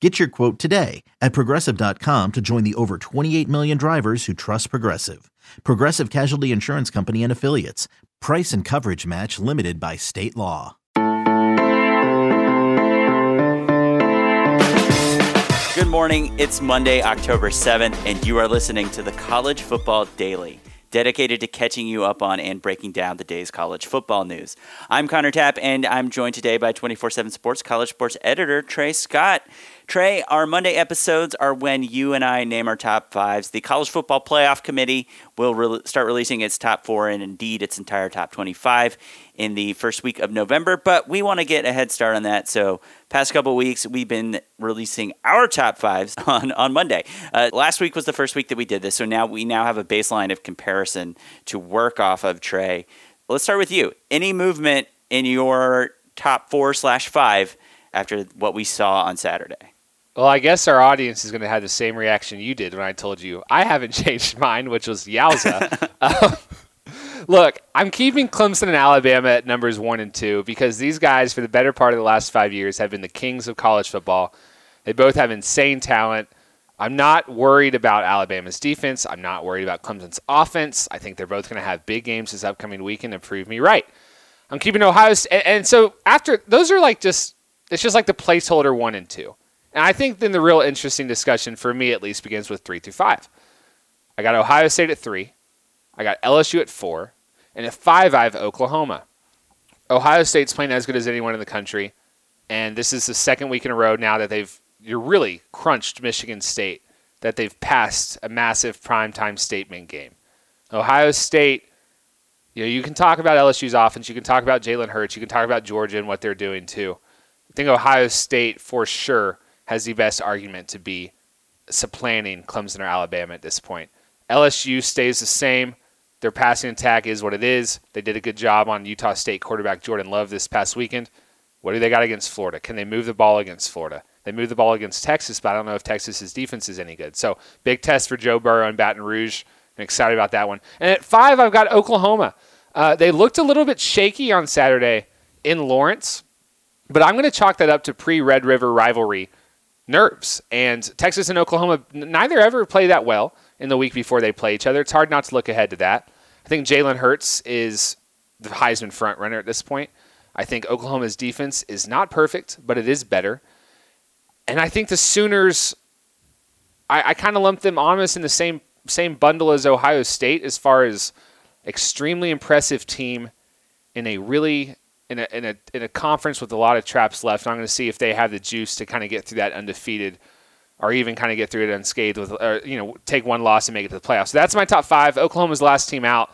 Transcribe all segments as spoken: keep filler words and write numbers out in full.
Get your quote today at Progressive dot com to join the over twenty-eight million drivers who trust Progressive. Progressive Casualty Insurance Company and Affiliates. Price and coverage match limited by state law. Good morning. It's Monday, October seventh, and you are listening to the College Football Daily, dedicated to catching you up on and breaking down the day's college football news. I'm Connor Tapp, and I'm joined today by twenty-four seven Sports College Sports editor Trey Scott. Trey, our Monday episodes are when you and I name our top fives. The College Football Playoff Committee will re- start releasing its top four and indeed its entire top twenty-five in the first week of November, but we want to get a head start on that. So past couple weeks, we've been releasing our top fives on, on Monday. Uh, last week was the first week that we did this, so now we now have a baseline of comparison to work off of, Trey. Let's start with you. Any movement in your top four slash five after what we saw on Saturday? Well, I guess our audience is going to have the same reaction you did when I told you I haven't changed mine, which was yowza. um, look, I'm keeping Clemson and Alabama at numbers one and two because these guys, for the better part of the last five years, have been the kings of college football. They both have insane talent. I'm not worried about Alabama's defense. I'm not worried about Clemson's offense. I think they're both going to have big games this upcoming weekend and prove me right. I'm keeping Ohio State. And, and so after those are like just, it's just like the placeholder one and two. And I think then the real interesting discussion, for me at least, begins with three through five. I got Ohio State at three. I got L S U at four. And at five, I have Oklahoma. Ohio State's playing as good as anyone in the country. And this is the second week in a row now that they've you're really crunched Michigan State, that they've passed a massive primetime statement game. Ohio State, you know, you can talk about L S U's offense. You can talk about Jalen Hurts. You can talk about Georgia and what they're doing too. I think Ohio State, for sure, has the best argument to be supplanting Clemson or Alabama at this point. L S U stays the same. Their passing attack is what it is. They did a good job on Utah State quarterback Jordan Love this past weekend. What do they got against Florida? Can they move the ball against Florida? They moved the ball against Texas, but I don't know if Texas's defense is any good. So big test for Joe Burrow and Baton Rouge. I'm excited about that one. And at five, I've got Oklahoma. Uh, they looked a little bit shaky on Saturday in Lawrence, but I'm going to chalk that up to pre-Red River rivalry nerves. And Texas and Oklahoma, neither ever play that well in the week before they play each other. It's hard not to look ahead to that. I think Jalen Hurts is the Heisman front runner at this point. I think Oklahoma's defense is not perfect, but it is better. And I think the Sooners, I, I kind of lumped them almost in the same same bundle as Ohio State as far as extremely impressive team in a really in a in a in a conference with a lot of traps left. And I'm going to see if they have the juice to kind of get through that undefeated, or even kind of get through it unscathed with, or, you know, take one loss and make it to the playoffs. So that's my top five. Oklahoma's last team out,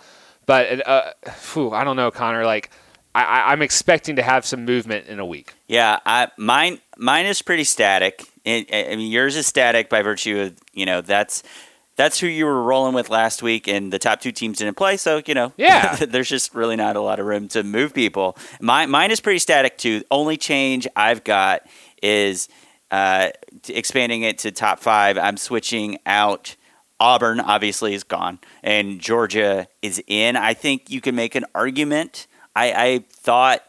but uh, whew, I don't know, Connor. Like I, I'm expecting to have some movement in a week. Yeah, I, mine. Mine is pretty static. It, I mean, yours is static by virtue of, you know, that's that's who you were rolling with last week, and the top two teams didn't play, so, you know, yeah. There's just really not a lot of room to move people. My, mine is pretty static, too. Only change I've got is uh, expanding it to top five. I'm switching out Auburn, obviously, is gone, and Georgia is in. I think you can make an argument. I, I thought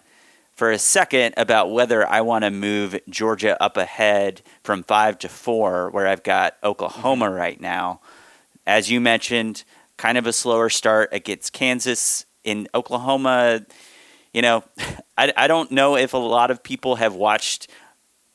for a second about whether I want to move Georgia up ahead from five to four, where I've got Oklahoma right now. As you mentioned, kind of a slower start against Kansas. In Oklahoma, you know, I, I don't know if a lot of people have watched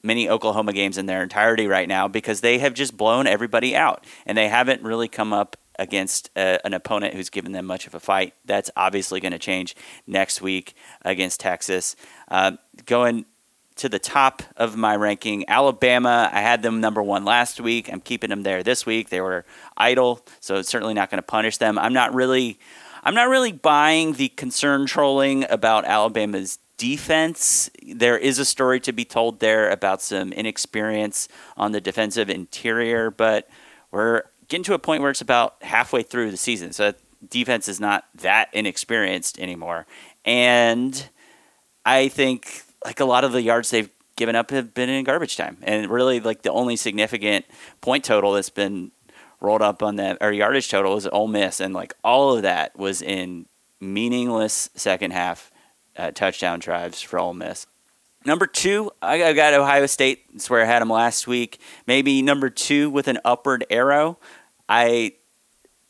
many Oklahoma games in their entirety right now because they have just blown everybody out, and they haven't really come up against uh, an opponent who's given them much of a fight. That's obviously going to change next week against Texas. Uh, going to the top of my ranking, Alabama, I had them number one last week. I'm keeping them there this week. They were idle, so it's certainly not going to punish them. I'm not really, I'm not really buying the concern trolling about Alabama's defense. There is a story to be told there about some inexperience on the defensive interior, but we're getting to a point where it's about halfway through the season. So defense is not that inexperienced anymore. And I think like a lot of the yards they've given up have been in garbage time. And really like the only significant point total that's been rolled up on that, or yardage total, is Ole Miss. And like all of that was in meaningless second half uh, touchdown drives for Ole Miss. Number two, I got Ohio State. That's where I had them last week. Maybe number two with an upward arrow. I,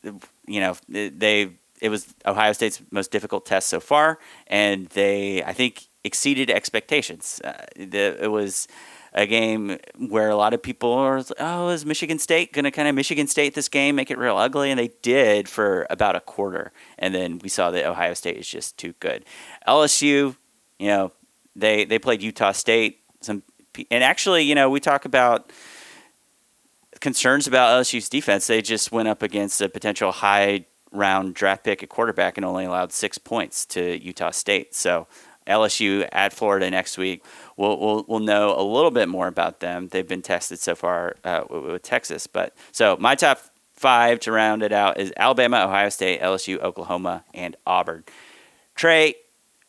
you know, they it was Ohio State's most difficult test so far, and they, I think, exceeded expectations. Uh, the, it was a game where a lot of people are, oh, is Michigan State going to kind of Michigan State this game, make it real ugly? And they did for about a quarter, and then we saw that Ohio State is just too good. L S U, you know, They they played Utah State. Some and actually, you know, we talk about concerns about L S U's defense. They just went up against a potential high round draft pick at quarterback and only allowed six points to Utah State. So L S U at Florida next week, we'll we'll, we'll know a little bit more about them. They've been tested so far uh, with Texas. But so my top five to round it out is Alabama, Ohio State, L S U, Oklahoma, and Auburn. Trey,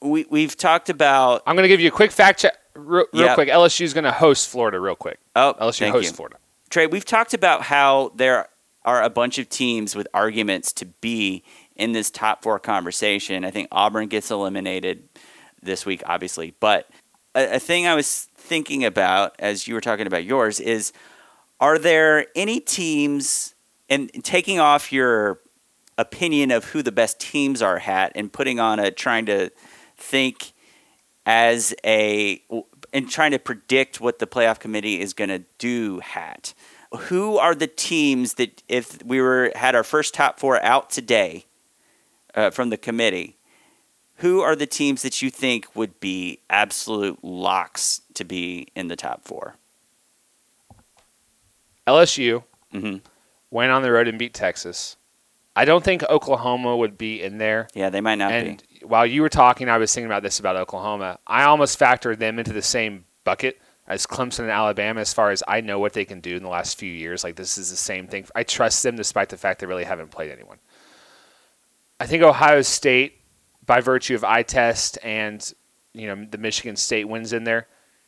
We, we've talked about... I'm going to give you a quick fact check real, real yep. quick. L S U is going to host Florida real quick. Oh, L S U thank hosts you. Florida. Trey, we've talked about how there are a bunch of teams with arguments to be in this top four conversation. I think Auburn gets eliminated this week, obviously. But a, a thing I was thinking about as you were talking about yours is, are there any teams... And taking off your opinion of who the best teams are hat and putting on a trying to... think as a and trying to predict what the playoff committee is going to do hat, who are the teams that if we were had our first top four out today uh, from the committee, who are the teams that you think would be absolute locks to be in the top four? L S U mm-hmm. went on the road and beat Texas. I don't think Oklahoma would be in there. Yeah, they might not and be. While you were talking, I was thinking about this about Oklahoma. I almost factored them into the same bucket as Clemson and Alabama as far as I know what they can do in the last few years. Like, this is the same thing. I trust them despite the fact they really haven't played anyone. I think Ohio State, by virtue of eye test and, you know, the Michigan State wins in there.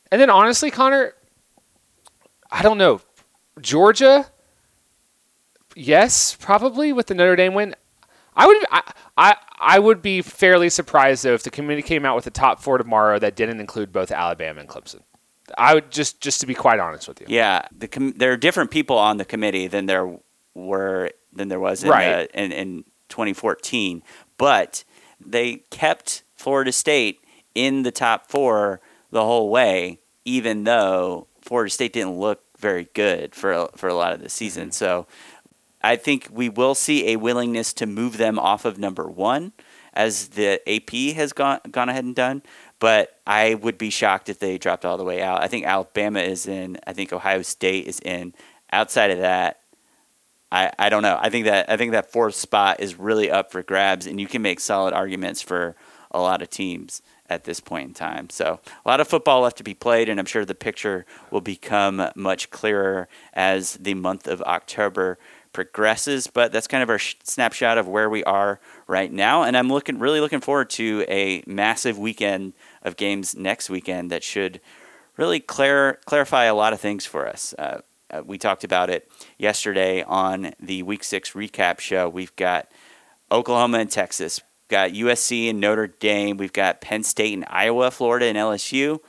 And then, honestly, Connor, I don't know. Georgia, yes, probably with the Notre Dame win. I would I, I I would be fairly surprised though if the committee came out with a top four tomorrow that didn't include both Alabama and Clemson. I would just just to be quite honest with you. Yeah, the com- there are different people on the committee than there were than there was in right. uh, in, in twenty fourteen, but they kept Florida State in the top four the whole way, even though Florida State didn't look very good for for a lot of the season. Mm-hmm. So I think we will see a willingness to move them off of number one, as the A P has gone gone ahead and done. But I would be shocked if they dropped all the way out. I think Alabama is in. I think Ohio State is in. Outside of that, I, I don't know. I think that I think that fourth spot is really up for grabs, and you can make solid arguments for a lot of teams at this point in time. So a lot of football left to be played, and I'm sure the picture will become much clearer as the month of October progresses, but that's kind of our sh- snapshot of where we are right now. And I'm looking really looking forward to a massive weekend of games next weekend that should really clar- clarify a lot of things for us. Uh, uh, we talked about it yesterday on the Week six recap show. We've got Oklahoma and Texas. We've got U S C and Notre Dame. We've got Penn State and Iowa, Florida and L S U.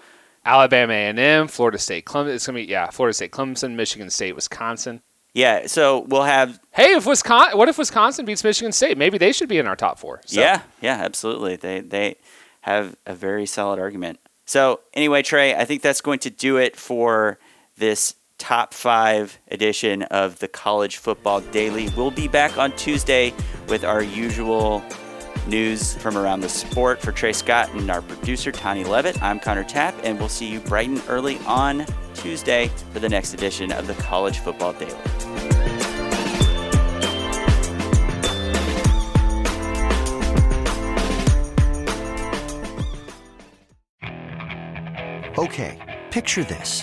Alabama A and M, Florida State, Clemson. It's going to be, yeah, Florida State, Clemson, Michigan State, Wisconsin. Yeah, so we'll have... Hey, if Wisconsin, what if Wisconsin beats Michigan State? Maybe they should be in our top four. So. Yeah, yeah, absolutely. They they have a very solid argument. So anyway, Trey, I think that's going to do it for this top five edition of the College Football Daily. We'll be back on Tuesday with our usual news from around the sport. For Trey Scott and our producer, Tani Levitt, I'm Connor Tapp, and we'll see you bright and early on Tuesday for the next edition of the College Football Daily. Okay, picture this.